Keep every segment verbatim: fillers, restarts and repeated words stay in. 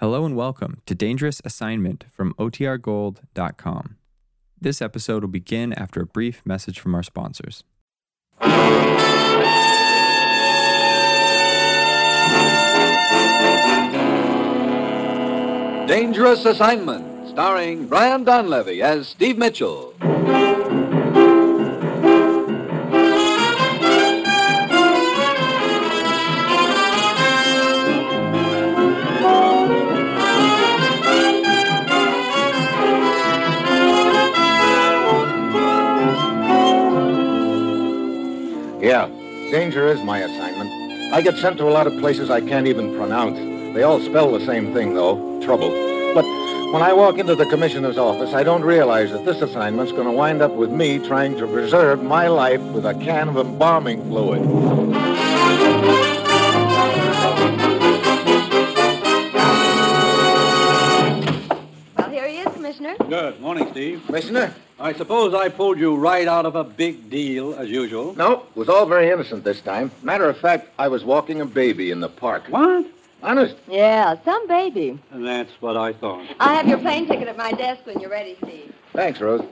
Hello and welcome to Dangerous Assignment from O T R Gold dot com. This episode will begin after a brief message from our sponsors. Dangerous Assignment, starring Brian Donlevy as Steve Mitchell. Yeah, danger is my assignment. I get sent to a lot of places I can't even pronounce. They all spell the same thing, though, trouble. But when I walk into the commissioner's office, I don't realize that this assignment's going to wind up with me trying to preserve my life with a can of embalming fluid. Well, here he is, Commissioner. Good morning, Steve. Commissioner? I suppose I pulled you right out of a big deal, as usual. No, it was all very innocent this time. Matter of fact, I was walking a baby in the park. What? Honest? Yeah, some baby. And that's what I thought. I'll have your plane ticket at my desk when you're ready, Steve. Thanks, Rose.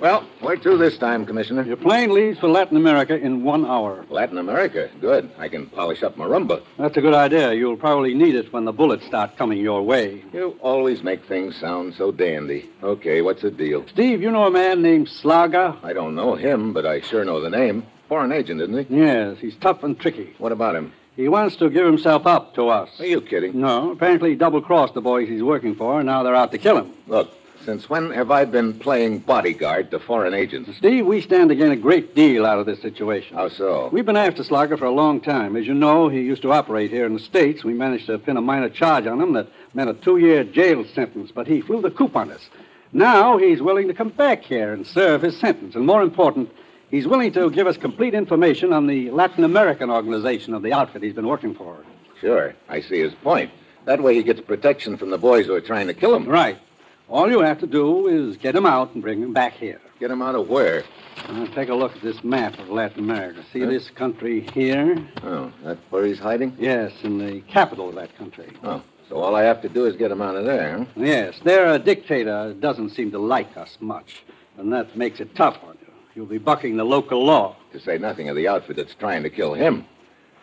Well, where to this time, Commissioner? Your plane leaves for Latin America in one hour. Latin America? Good. I can polish up my rumba. That's a good idea. You'll probably need it when the bullets start coming your way. You always make things sound so dandy. Okay, what's the deal? Steve, you know a man named Slager? I don't know him, but I sure know the name. Foreign agent, isn't he? Yes, he's tough and tricky. What about him? He wants to give himself up to us. Are you kidding? No, apparently he double-crossed the boys he's working for, and now they're out to kill him. Look. Since when have I been playing bodyguard to foreign agents? Steve, we stand to gain a great deal out of this situation. How so? We've been after Slager for a long time. As you know, he used to operate here in the States. We managed to pin a minor charge on him that meant a two-year jail sentence, but he flew the coop on us. Now he's willing to come back here and serve his sentence. And more important, he's willing to give us complete information on the Latin American organization of the outfit he's been working for. Sure, I see his point. That way he gets protection from the boys who are trying to kill him. Right. All you have to do is get him out and bring him back here. Get him out of where? Uh, take a look at this map of Latin America. See huh? This country here? Oh, that's where he's hiding? Yes, in the capital of that country. Oh, so all I have to do is get him out of there, huh? Yes, their dictator doesn't seem to like us much, and that makes it tough on you. You'll be bucking the local law. To say nothing of the outfit that's trying to kill him.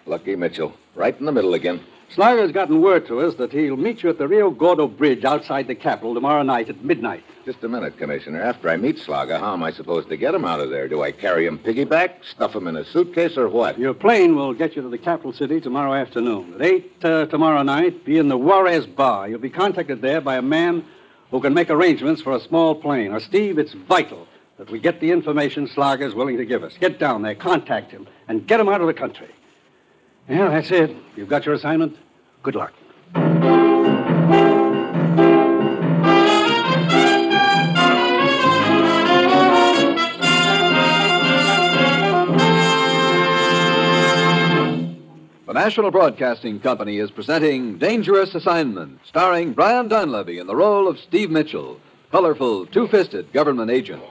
Lucky Mitchell, right in the middle again. Slager's gotten word to us that he'll meet you at the Rio Gordo Bridge outside the Capitol tomorrow night at midnight. Just a minute, Commissioner. After I meet Slager, how am I supposed to get him out of there? Do I carry him piggyback, stuff him in a suitcase, or what? Your plane will get you to the capital city tomorrow afternoon. At eight uh, tomorrow night, be in the Juarez Bar. You'll be contacted there by a man who can make arrangements for a small plane. Now, Steve, it's vital that we get the information Slager's willing to give us. Get down there, contact him, and get him out of the country. Well, that's it. You've got your assignment. Good luck. The National Broadcasting Company is presenting Dangerous Assignment, starring Brian Donlevy in the role of Steve Mitchell, colorful, two-fisted government agent.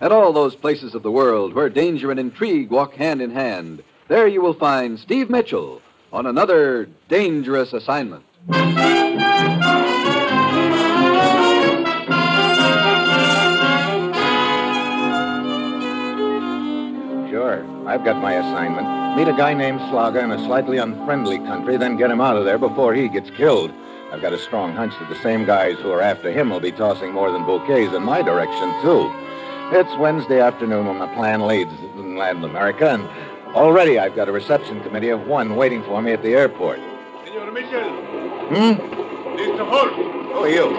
At all those places of the world where danger and intrigue walk hand in hand, there you will find Steve Mitchell on another dangerous assignment. Sure, I've got my assignment. Meet a guy named Slager in a slightly unfriendly country, then get him out of there before he gets killed. I've got a strong hunch that the same guys who are after him will be tossing more than bouquets in my direction, too. It's Wednesday afternoon when the plan leads in Latin America, and already I've got a reception committee of one waiting for me at the airport. Senor Mitchell. Hmm? Mister Holt. Who are you?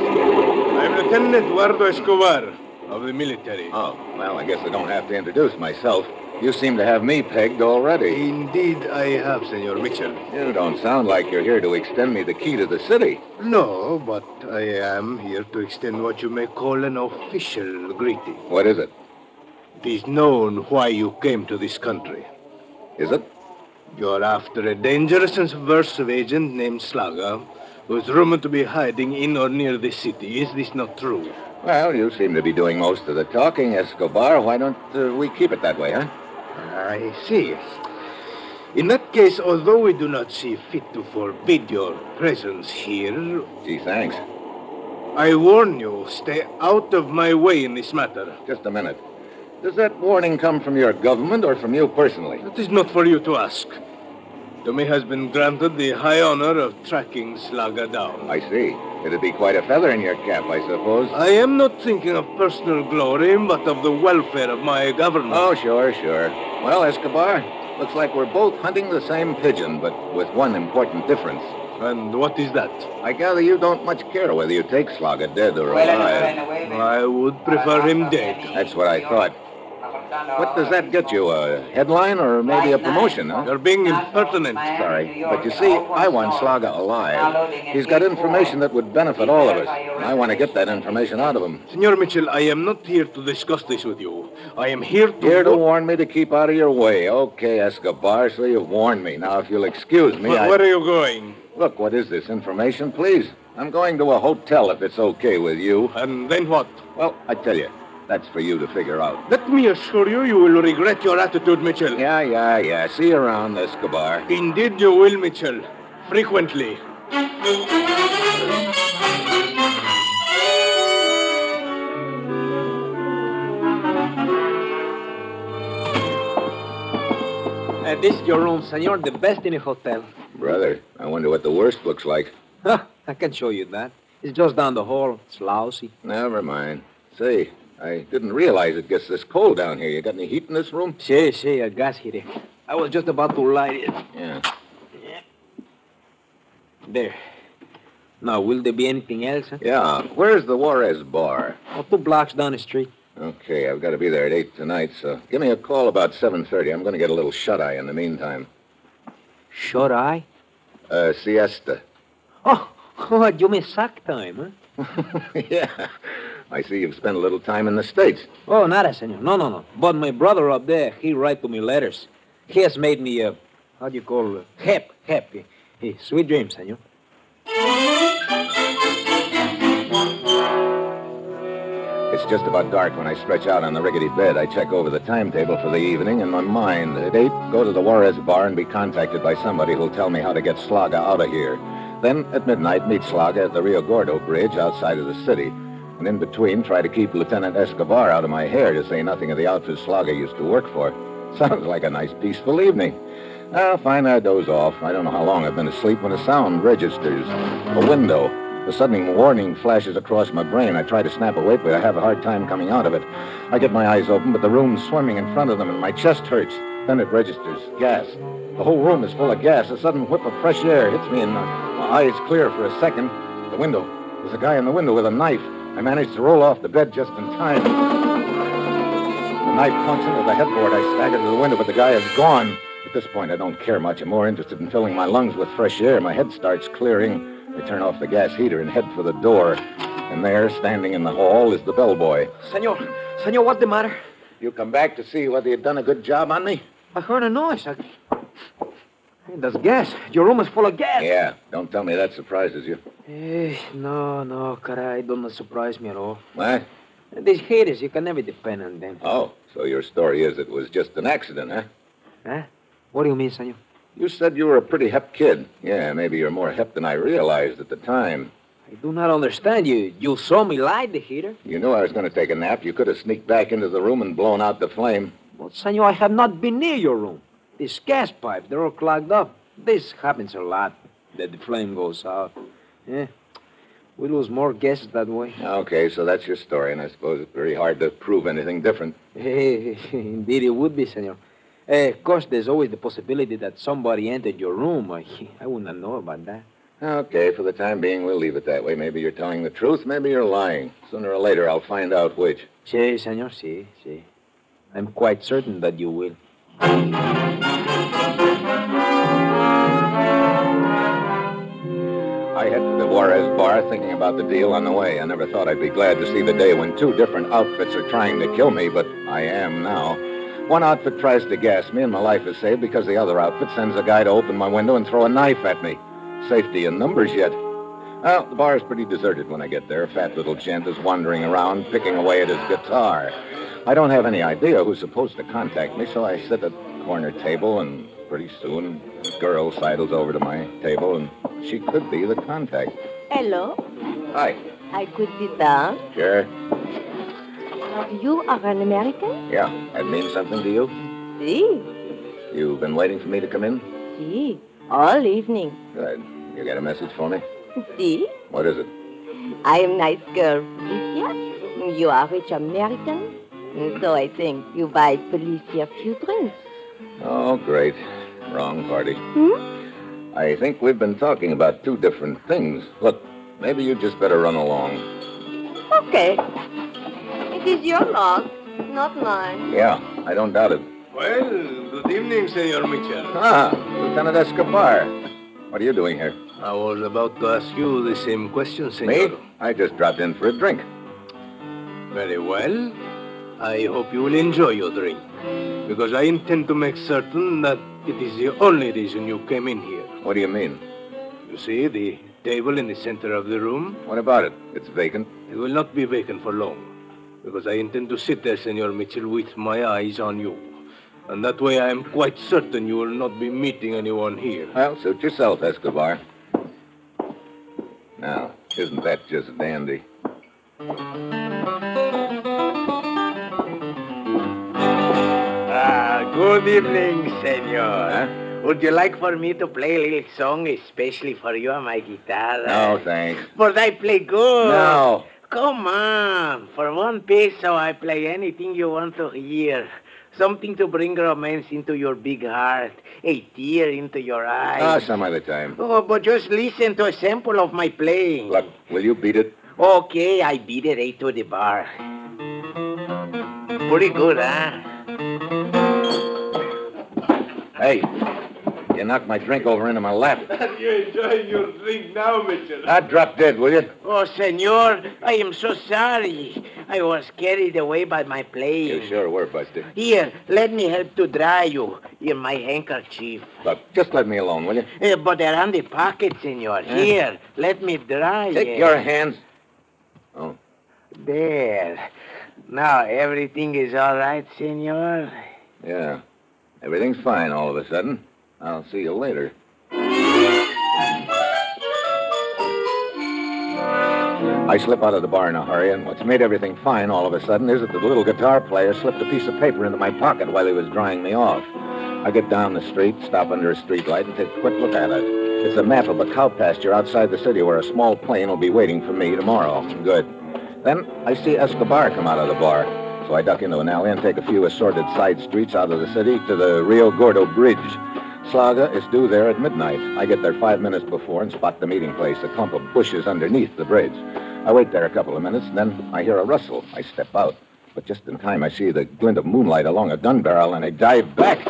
I'm Lieutenant Eduardo Escobar of the military. Oh, well, I guess I don't have to introduce myself. You seem to have me pegged already. Indeed, I have, Senor Mitchell. You don't sound like you're here to extend me the key to the city. No, but I am here to extend what you may call an official greeting. What is it? It is known why you came to this country. Is it? You're after a dangerous and subversive agent named Slager, who's rumored to be hiding in or near this city. Is this not true? Well, you seem to be doing most of the talking, Escobar. Why don't uh, we keep it that way, huh? I see. In that case, although we do not see fit to forbid your presence here... Gee, thanks. I warn you, stay out of my way in this matter. Just a minute. Does that warning come from your government or from you personally? That is not for you to ask. To me has been granted the high honor of tracking Slager down. I see. It'd be quite a feather in your cap, I suppose. I am not thinking of personal glory, but of the welfare of my government. Oh, sure, sure. Well, Escobar, looks like we're both hunting the same pigeon, but with one important difference. And what is that? I gather you don't much care whether you take Slager dead or alive. I would prefer him dead. That's what I thought. What does that get you, a headline or maybe a promotion, huh? You're being impertinent. Sorry, but you see, I want Slager alive. He's got information that would benefit all of us. I want to get that information out of him. Senor Mitchell, I am not here to discuss this with you. I am here to... Here to warn me to keep out of your way. Okay, Escobar, so you've warned me. Now, if you'll excuse me, I... Where are you going? Look, what is this information, please? I'm going to a hotel if it's okay with you. And then what? Well, I tell you. That's for you to figure out. Let me assure you, you will regret your attitude, Mitchell. Yeah, yeah, yeah. See you around, Escobar. Indeed you will, Mitchell. Frequently. Uh, this is your room, senor. The best in the hotel. Brother, I wonder what the worst looks like. Huh, I can show you that. It's just down the hall. It's lousy. Never mind. See... I didn't realize it gets this cold down here. You got any heat in this room? Si, si, a gas heater. I was just about to light it. Yeah. yeah. There. Now, will there be anything else? Huh? Yeah. Where's the Juarez Bar? Oh, two blocks down the street. Okay, I've got to be there at eight tonight, so give me a call about seven thirty. I'm going to get a little shut-eye in the meantime. Shut-eye? Uh, siesta. Oh, oh, you mean sack time, huh? Yeah. I see you've spent a little time in the States. Oh, nada, senor. No, no, no. But my brother up there, he write to me letters. He has made me, uh, how do you call it? Uh, happy, happy. Hey, sweet dreams, senor. It's just about dark when I stretch out on the rickety bed. I check over the timetable for the evening in my mind. At eight, go to the Juarez Bar and be contacted by somebody who'll tell me how to get Slager out of here. Then, at midnight, meet Slager at the Rio Gordo Bridge outside of the city. And in between, try to keep Lieutenant Escobar out of my hair, to say nothing of the outfit Slager used to work for. Sounds like a nice, peaceful evening. Ah, fine, I doze off. I don't know how long I've been asleep when a sound registers. A window. A sudden warning flashes across my brain. I try to snap awake, but I have a hard time coming out of it. I get my eyes open, but the room's swimming in front of them, and my chest hurts. Then it registers. Gas. The whole room is full of gas. A sudden whip of fresh air hits me, and my eyes clear for a second. The window. There's a guy in the window with a knife. I managed to roll off the bed just in time. The knife plunks into the headboard. I stagger to the window, but the guy is gone. At this point, I don't care much. I'm more interested in filling my lungs with fresh air. My head starts clearing. I turn off the gas heater and head for the door. And there, standing in the hall, is the bellboy. Senor, senor, what's the matter? You come back to see whether you've done a good job on me? I heard a noise. I... Hey, there's gas. Your room is full of gas. Yeah, don't tell me that surprises you. Eh, no, no, caray, it doesn't surprise me at all. What? These haters, you can never depend on them. Oh, so your story is it was just an accident, huh? Huh? What do you mean, senor? You said you were a pretty hep kid. Yeah, maybe you're more hep than I realized at the time. I do not understand you. You saw me light the heater. You knew I was going to take a nap. You could have sneaked back into the room and blown out the flame. Well, senor, I have not been near your room. These gas pipes, they're all clogged up. This happens a lot, that the flame goes out. Yeah, we lose more guests that way. Okay, so that's your story, and I suppose it's very hard to prove anything different. Hey, indeed it would be, senor. Uh, of course, there's always the possibility that somebody entered your room. I, I would not know about that. Okay, for the time being, we'll leave it that way. Maybe you're telling the truth, maybe you're lying. Sooner or later, I'll find out which. Si, senor, si, si. I'm quite certain that you will. I head to the Juarez Bar thinking about the deal on the way. I never thought I'd be glad to see the day when two different outfits are trying to kill me, but I am now. One outfit tries to gas me and my life is saved because the other outfit sends a guy to open my window and throw a knife at me. Safety in numbers yet. Well, the bar is pretty deserted when I get there. A fat little gent is wandering around, picking away at his guitar. I don't have any idea who's supposed to contact me, so I sit at the corner table and pretty soon, a girl sidles over to my table, and she could be the contact. Hello. Hi. I could sit down. Sure. You are an American? Yeah. That means something to you? Si. You've been waiting for me to come in? Si. All evening. Good. You got a message for me? Si. What is it? I am nice girl, Felicia. You are rich American. So I think you buy Felicia a few drinks. Oh, great. Wrong party. Hmm? I think we've been talking about two different things. Look, maybe you just better run along. Okay. It is your log, not mine. Yeah, I don't doubt it. Well, good evening, Senor Mitchell. Ah, Lieutenant Escobar. What are you doing here? I was about to ask you the same question, Senor. Me? I just dropped in for a drink. Very well. I hope you will enjoy your drink, because I intend to make certain that it is the only reason you came in here. What do you mean? You see, the table in the center of the room. What about it? It's vacant. It will not be vacant for long, because I intend to sit there, Senor Mitchell, with my eyes on you. And that way I am quite certain you will not be meeting anyone here. Well, suit yourself, Escobar. Now, isn't that just dandy? Good evening, senor. Huh? Would you like for me to play a little song especially for you on my guitar? No, thanks. But I play good. No. Come on. For one peso, I play anything you want to hear. Something to bring romance into your big heart, a tear into your eyes. Ah, oh, some other time. Oh, but just listen to a sample of my playing. Look, will you beat it? Okay, I beat it right to the bar. Pretty good, huh? Hey, you knocked my drink over into my lap. You're enjoying your drink now, Mitchell. I drop dead, will you? Oh, senor, I am so sorry. I was carried away by my playing. You sure were, Buster. Here, let me help to dry you in my handkerchief. Look, just let me alone, will you? Uh, but they're on the pocket, senor. Mm. Here, let me dry. Take it. Your hands. Oh. There. Now, everything is all right, senor? Yeah. Everything's fine all of a sudden. I'll see you later. I slip out of the bar in a hurry, and what's made everything fine all of a sudden is that the little guitar player slipped a piece of paper into my pocket while he was drying me off. I get down the street, stop under a streetlight, and take a quick look at it. It's the map of a cow pasture outside the city where a small plane will be waiting for me tomorrow. Good. Then I see Escobar come out of the bar. So I duck into an alley and take a few assorted side streets out of the city to the Rio Gordo Bridge. Slager is due there at midnight. I get there five minutes before and spot the meeting place, a clump of bushes underneath the bridge. I wait there a couple of minutes, and then I hear a rustle. I step out, but just in time I see the glint of moonlight along a gun barrel, and I dive back.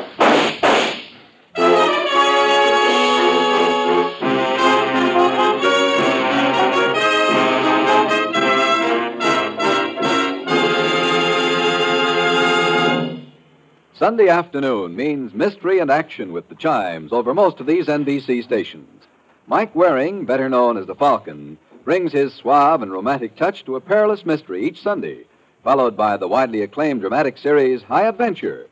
Sunday afternoon means mystery and action with the chimes over most of these N B C stations. Mike Waring, better known as the Falcon, brings his suave and romantic touch to a perilous mystery each Sunday, followed by the widely acclaimed dramatic series High Adventure.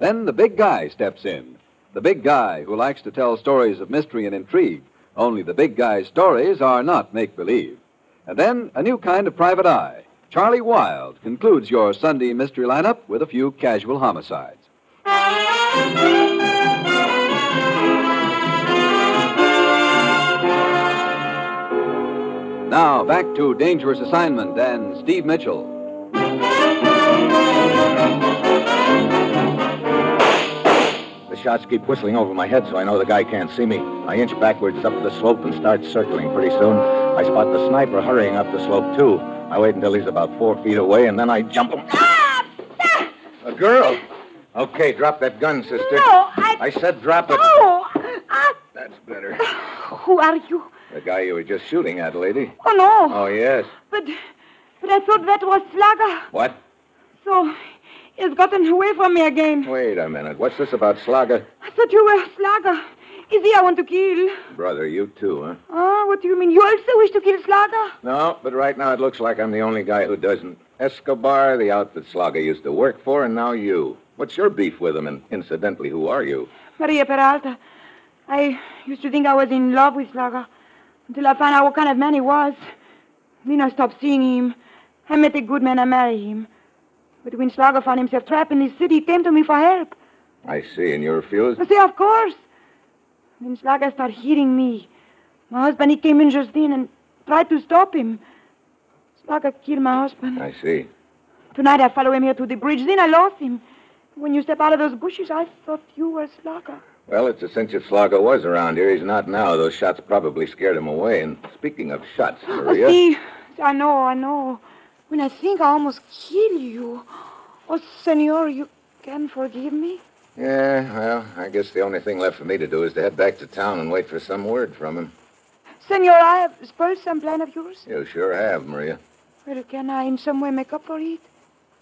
Then the big guy steps in, the big guy who likes to tell stories of mystery and intrigue, only the big guy's stories are not make-believe. And then a new kind of private eye, Charlie Wilde, concludes your Sunday mystery lineup with a few casual homicides. Now, back to Dangerous Assignment and Steve Mitchell. The shots keep whistling over my head, so I know the guy can't see me. I inch backwards up the slope and start circling. Pretty soon, I spot the sniper hurrying up the slope, too. I wait until he's about four feet away, and then I jump him. Ah! Ah! A girl! Okay, drop that gun, sister. No, I... I said drop it. Oh, I... That's better. Who are you? The guy you were just shooting at, lady. Oh, no. Oh, yes. But but I thought that was Slager. What? So he's gotten away from me again. Wait a minute. What's this about Slager? I thought you were Slager. Is he I want to kill? Brother, you too, huh? Oh, what do you mean? You also wish to kill Slager? No, but right now it looks like I'm the only guy who doesn't. Escobar, the outfit Slager used to work for, and now you. What's your beef with him? And incidentally, who are you? Maria Peralta. I used to think I was in love with Slager until I found out what kind of man he was. Then I stopped seeing him. I met a good man and married him. But when Slager found himself trapped in this city, he came to me for help. I see, and you refused? I say, of course. When Slager started hitting me, my husband, he came in just then and tried to stop him. Slager killed my husband. I see. Tonight I follow him here to the bridge, then I lost him. When you step out of those bushes, I thought you were Slager. Well, it's a cinch if Slager was around here. He's not now. Those shots probably scared him away. And speaking of shots, Maria... Oh, see, I know, I know. When I think I almost kill you. Oh, senor, you can forgive me? Yeah, well, I guess the only thing left for me to do is to head back to town and wait for some word from him. Senor, I have spoiled some plan of yours. You sure have, Maria. Well, can I in some way make up for it?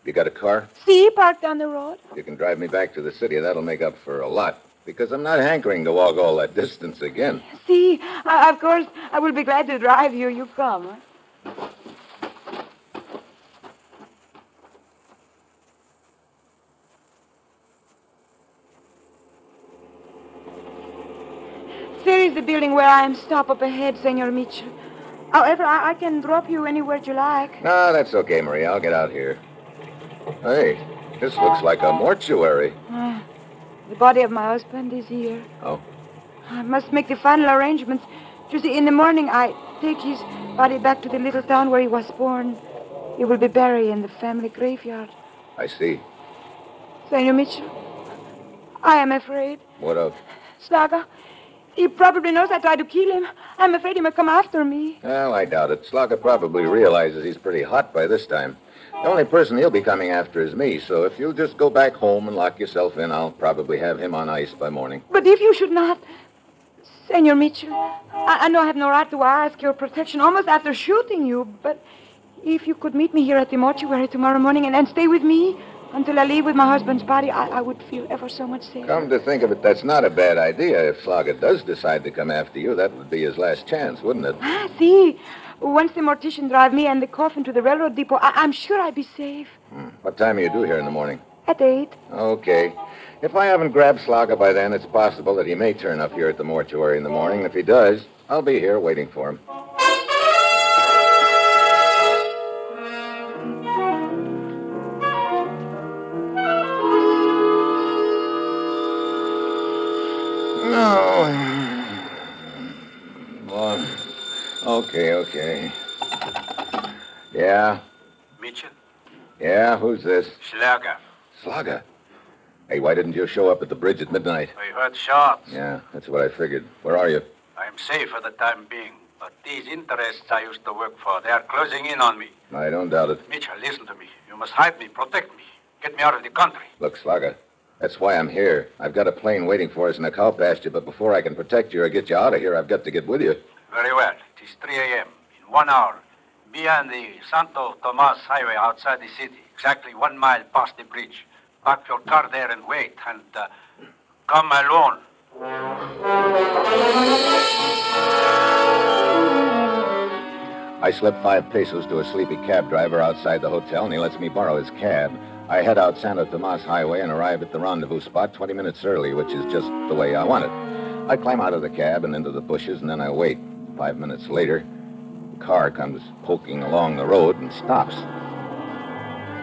You got a car? See, parked on the road. You can drive me back to the city. That'll make up for a lot. Because I'm not hankering to walk all that distance again. See, uh, of course, I will be glad to drive you. You come, huh? There is the building where I am. Stop up ahead, Senor Mitchell. However, I, I can drop you anywhere you like. No, that's okay, Maria. I'll get out here. Hey, this looks like a mortuary. Uh, the body of my husband is here. Oh. I must make the final arrangements. You see, in the morning, I take his body back to the little town where he was born. He will be buried in the family graveyard. I see. Senor Mitchell, I am afraid. What of? Slager, he probably knows I tried to kill him. I'm afraid he may come after me. Well, I doubt it. Slager probably realizes he's pretty hot by this time. The only person he'll be coming after is me, so if you'll just go back home and lock yourself in, I'll probably have him on ice by morning. But if you should not, Senor Mitchell, I, I know I have no right to ask your protection almost after shooting you, but if you could meet me here at the mortuary tomorrow morning and, and stay with me until I leave with my husband's body, I, I would feel ever so much safer. Come to think of it, that's not a bad idea. If Slager does decide to come after you, that would be his last chance, wouldn't it? Ah, see... Once the mortician drive me and the coffin to the railroad depot, I- I'm sure I'd be safe. Hmm. What time are you due here in the morning? At eight. Okay. If I haven't grabbed Slager by then, it's possible that he may turn up here at the mortuary in the morning. If he does, I'll be here waiting for him. Okay, okay. Yeah? Mitchell? Yeah, who's this? Slager. Slager? Hey, why didn't you show up at the bridge at midnight? I heard shots. Yeah, that's what I figured. Where are you? I'm safe for the time being, but these interests I used to work for, they are closing in on me. I don't doubt it. Mitchell, listen to me. You must hide me, protect me, get me out of the country. Look, Slager, that's why I'm here. I've got a plane waiting for us in a cow pasture, but before I can protect you or get you out of here, I've got to get with you. Very well. It is three a.m. In one hour, be on the Santo Tomas Highway outside the city, exactly one mile past the bridge. Park your car there and wait, and uh, come alone. I slip five pesos to a sleepy cab driver outside the hotel, and he lets me borrow his cab. I head out Santo Tomas Highway and arrive at the rendezvous spot twenty minutes early, which is just the way I want it. I climb out of the cab and into the bushes, and then I wait. Five minutes later, the car comes poking along the road and stops.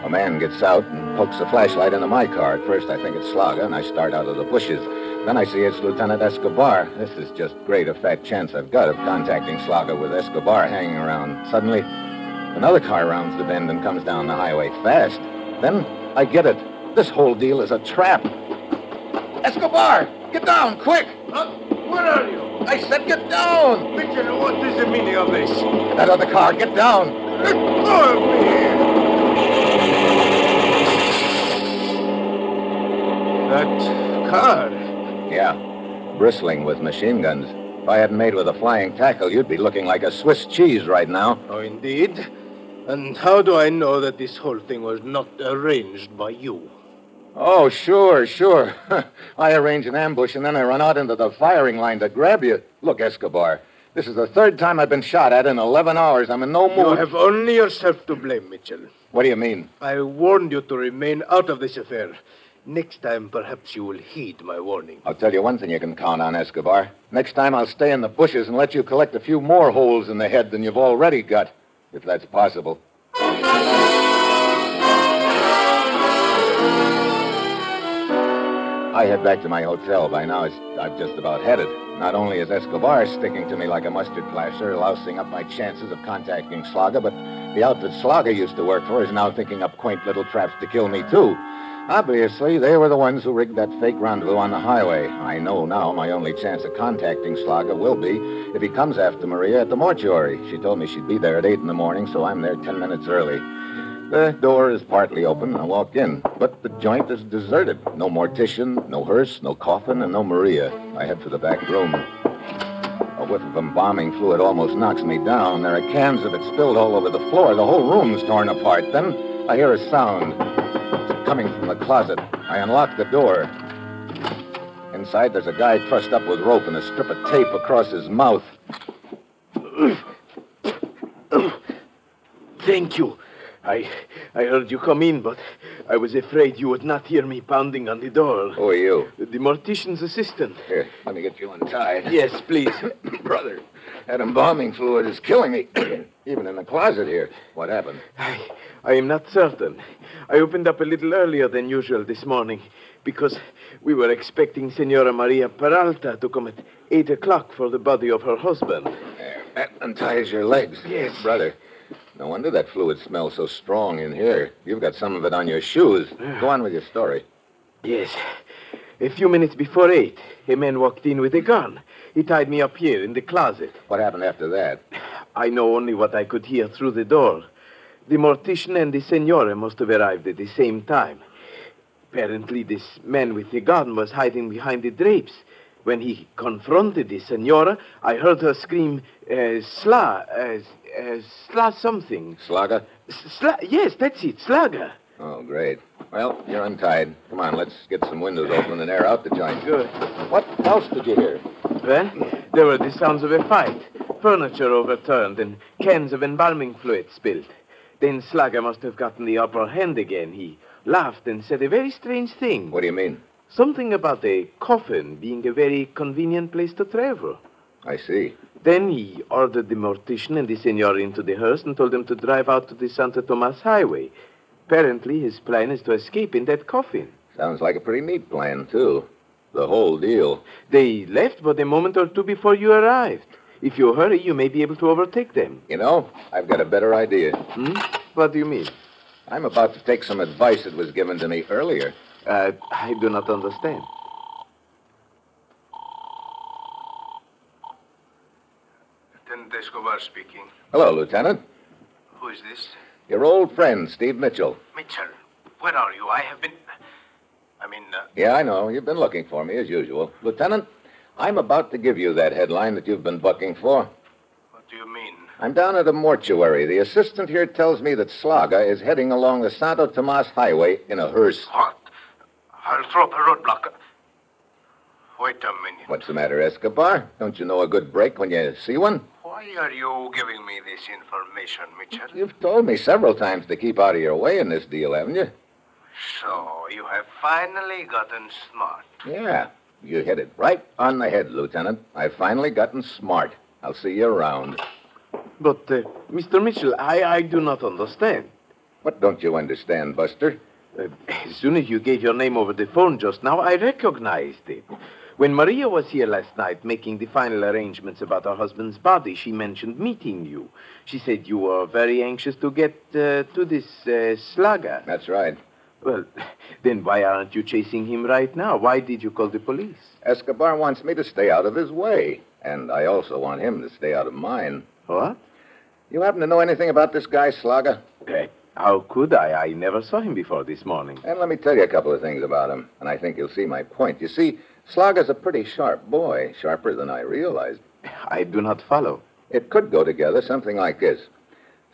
A man gets out and pokes a flashlight into my car. At first, I think it's Slager, and I start out of the bushes. Then I see it's Lieutenant Escobar. This is just great a fat chance I've got of contacting Slager with Escobar hanging around. Suddenly, another car rounds the bend and comes down the highway fast. Then I get it. This whole deal is a trap. Escobar! Get down, quick! Huh? Where are you? I said get down! Mitchell, what is the meaning of this? Get out of the car, get down! Get out of here! That car? Yeah, bristling with machine guns. If I hadn't made with a flying tackle, you'd be looking like a Swiss cheese right now. Oh, indeed? And how do I know that this whole thing was not arranged by you? Oh, sure, sure. I arrange an ambush, and then I run out into the firing line to grab you. Look, Escobar, this is the third time I've been shot at in eleven hours. I'm in no mood. You have only yourself to blame, Mitchell. What do you mean? I warned you to remain out of this affair. Next time, perhaps you will heed my warning. I'll tell you one thing you can count on, Escobar. Next time, I'll stay in the bushes and let you collect a few more holes in the head than you've already got, if that's possible. I head back to my hotel. By now, I've just about headed. Not only is Escobar sticking to me like a mustard plaster, lousing up my chances of contacting Slager, but the outfit Slager used to work for is now thinking up quaint little traps to kill me, too. Obviously, they were the ones who rigged that fake rendezvous on the highway. I know now my only chance of contacting Slager will be if he comes after Maria at the mortuary. She told me she'd be there at eight in the morning, so I'm there ten minutes early. The door is partly open, and I walk in, but the joint is deserted. No mortician, no hearse, no coffin, and no Maria. I head for the back room. A whiff of embalming fluid almost knocks me down. There are cans of it spilled all over the floor. The whole room's torn apart. Then I hear a sound. It's coming from the closet. I unlock the door. Inside, there's a guy trussed up with rope and a strip of tape across his mouth. Thank you. I I heard you come in, but I was afraid you would not hear me pounding on the door. Who are you? The mortician's assistant. Here, let me get you untied. Yes, please. Brother, that embalming fluid is killing me, even in the closet here. What happened? I, I am not certain. I opened up a little earlier than usual this morning because we were expecting Senora Maria Peralta to come at eight o'clock for the body of her husband. There, that unties your legs. Yes. Brother. No wonder that fluid smells so strong in here. You've got some of it on your shoes. Go on with your story. Yes. A few minutes before eight, a man walked in with a gun. He tied me up here in the closet. What happened after that? I know only what I could hear through the door. The mortician and the senora must have arrived at the same time. Apparently, this man with the gun was hiding behind the drapes. When he confronted the senora, I heard her scream, uh, Sla, uh, uh, Sla something. Slager? Sla, yes, that's it, Slager. Oh, great. Well, you're untied. Come on, let's get some windows open and air out the joint. Good. What else did you hear? Well, there were the sounds of a fight, furniture overturned, and cans of embalming fluid spilled. Then Slager must have gotten the upper hand again. He laughed and said a very strange thing. What do you mean? Something about a coffin being a very convenient place to travel. I see. Then he ordered the mortician and the senor into the hearse and told them to drive out to the Santo Tomas Highway. Apparently, his plan is to escape in that coffin. Sounds like a pretty neat plan, too. The whole deal. They left but a moment or two before you arrived. If you hurry, you may be able to overtake them. You know, I've got a better idea. Hmm? What do you mean? I'm about to take some advice that was given to me earlier. Uh, I do not understand. Lieutenant Escobar speaking. Hello, Lieutenant. Who is this? Your old friend, Steve Mitchell. Mitchell, where are you? I have been... I mean... Uh... Yeah, I know. You've been looking for me, as usual. Lieutenant, I'm about to give you that headline that you've been bucking for. What do you mean? I'm down at a mortuary. The assistant here tells me that Slager is heading along the Santo Tomas Highway in a hearse. What? I'll throw up a roadblock. Wait a minute. What's the matter, Escobar? Don't you know a good break when you see one? Why are you giving me this information, Mitchell? You've told me several times to keep out of your way in this deal, haven't you? So, you have finally gotten smart. Yeah, you hit it right on the head, Lieutenant. I've finally gotten smart. I'll see you around. But, uh, Mister Mitchell, I, I do not understand. What don't you understand, Buster? Uh, as soon as you gave your name over the phone just now, I recognized it. When Maria was here last night making the final arrangements about her husband's body, she mentioned meeting you. She said you were very anxious to get uh, to this uh, Slager. That's right. Well, then why aren't you chasing him right now? Why did you call the police? Escobar wants me to stay out of his way, and I also want him to stay out of mine. What? You happen to know anything about this guy, Slager? Okay. How could I? I never saw him before this morning. And let me tell you a couple of things about him, and I think you'll see my point. You see, Slager's a pretty sharp boy, sharper than I realized. I do not follow. It could go together, something like this.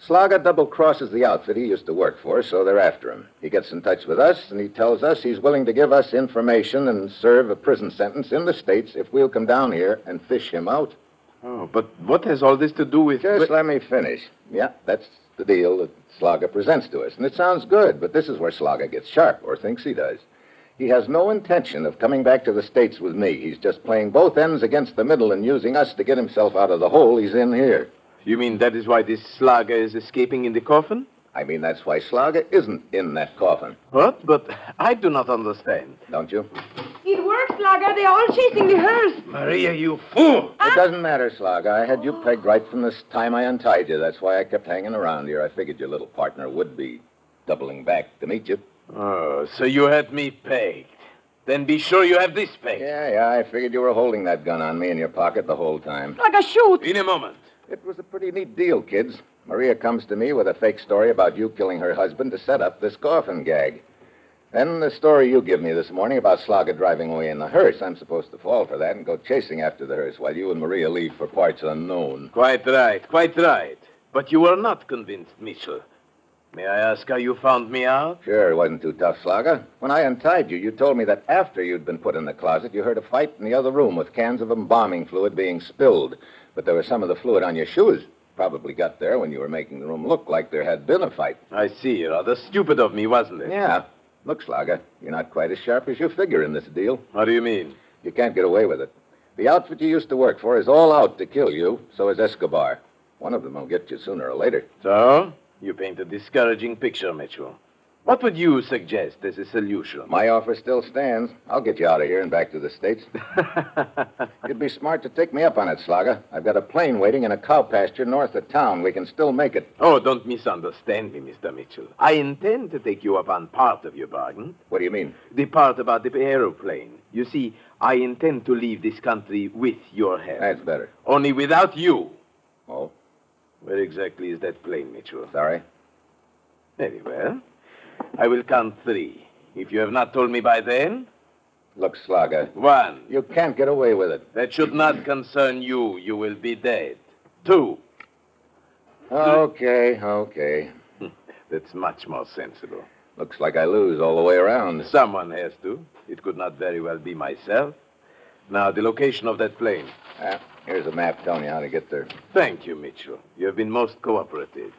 Slager double-crosses the outfit he used to work for, so they're after him. He gets in touch with us, and he tells us he's willing to give us information and serve a prison sentence in the States if we'll come down here and fish him out. Oh, but what has all this to do with... Just with... let me finish. Yeah, that's... the deal that Slager presents to us. And it sounds good, but this is where Slager gets sharp, or thinks he does. He has no intention of coming back to the States with me. He's just playing both ends against the middle and using us to get himself out of the hole he's in here. You mean that is why this Slager is escaping in the coffin? I mean, that's why Slager isn't in that coffin. What? But I do not understand. Don't you? It works, Slager. They're all chasing the hearse. Maria, you fool! I... It doesn't matter, Slager. I had you pegged right from the time I untied you. That's why I kept hanging around here. I figured your little partner would be doubling back to meet you. Oh, so you had me pegged. Then be sure you have this pegged. Yeah, yeah, I figured you were holding that gun on me in your pocket the whole time. Like a shoot. In a moment. It was a pretty neat deal, kids. Maria comes to me with a fake story about you killing her husband to set up this coffin gag. Then the story you give me this morning about Slager driving away in the hearse. I'm supposed to fall for that and go chasing after the hearse while you and Maria leave for parts unknown. Quite right, quite right. But you were not convinced, Mitchell. May I ask how you found me out? Sure, it wasn't too tough, Slager. When I untied you, you told me that after you'd been put in the closet, you heard a fight in the other room with cans of embalming fluid being spilled. But there was some of the fluid on your shoes. Probably got there when you were making the room look like there had been a fight. I see. Rather stupid of me, wasn't it? Yeah. Look, Slager, you're not quite as sharp as you figure in this deal. How do you mean? You can't get away with it. The outfit you used to work for is all out to kill you. So is Escobar. One of them will get you sooner or later. So? You paint a discouraging picture, Mitchell. What would you suggest as a solution? My offer still stands. I'll get you out of here and back to the States. You'd be smart to take me up on it, Slager. I've got a plane waiting in a cow pasture north of town. We can still make it. Oh, don't misunderstand me, Mister Mitchell. I intend to take you up on part of your bargain. What do you mean? The part about the aeroplane. You see, I intend to leave this country with your help. That's better. Only without you. Oh? Where exactly is that plane, Mitchell? Sorry? Very well. I will count three. If you have not told me by then... Look, Slager. One. You can't get away with it. That should not concern you. You will be dead. Two. Okay, okay. That's much more sensible. Looks like I lose all the way around. Someone has to. It could not very well be myself. Now, the location of that plane. Uh, here's a map telling you how to get there. Thank you, Mitchell. You have been most cooperative.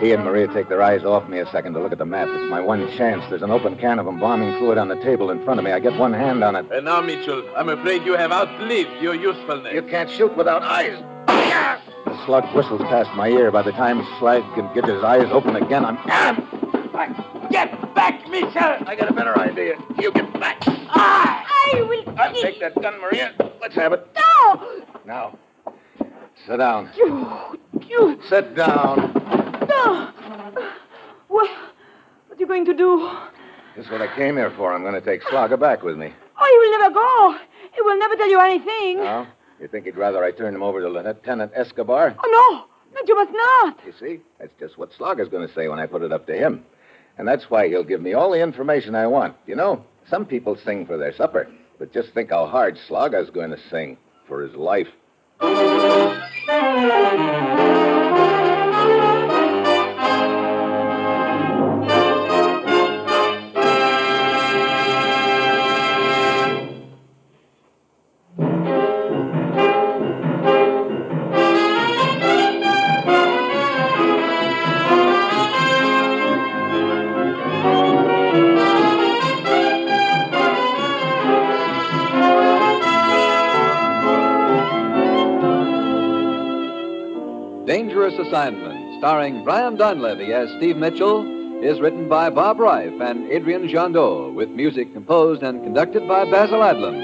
He and Maria take their eyes off me a second to look at the map. It's my one chance. There's an open can of embalming fluid on the table in front of me. I get one hand on it. And now, Mitchell, I'm afraid you have outlived your usefulness. You can't shoot without eyes. The slug whistles past my ear. By the time Slag can get his eyes open again, I'm... Get back, Mitchell! I got a better idea. You get back. Ah! I will... I'll take that gun, Maria. Let's have it. No! Now, sit down. You... you... Sit down. No! What... what are you going to do? This is what I came here for. I'm going to take Slager back with me. Oh, he will never go. He will never tell you anything. No? You think he'd rather I turn him over to Lieutenant Escobar? Oh, no. No, you must not. You see? That's just what Slager's going to say when I put it up to him. And that's why he'll give me all the information I want. You know, some people sing for their supper, but just think how hard Slager's going to sing for his life. Assignment, starring Brian Donlevy as Steve Mitchell, is written by Bob Reif and Adrian Jandot, with music composed and conducted by Basil Adlin,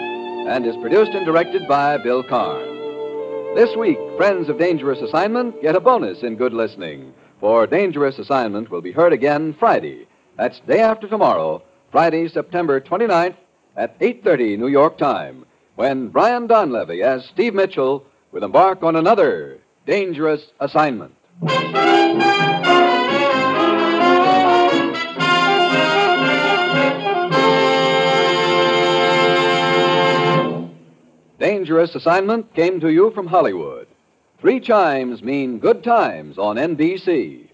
and is produced and directed by Bill Karn. This week, friends of Dangerous Assignment get a bonus in good listening, for Dangerous Assignment will be heard again Friday. That's day after tomorrow, Friday, September twenty-ninth, at eight thirty New York time, when Brian Donlevy as Steve Mitchell will embark on another Dangerous Assignment. Dangerous Assignment came to you from Hollywood. Three chimes mean good times on N B C.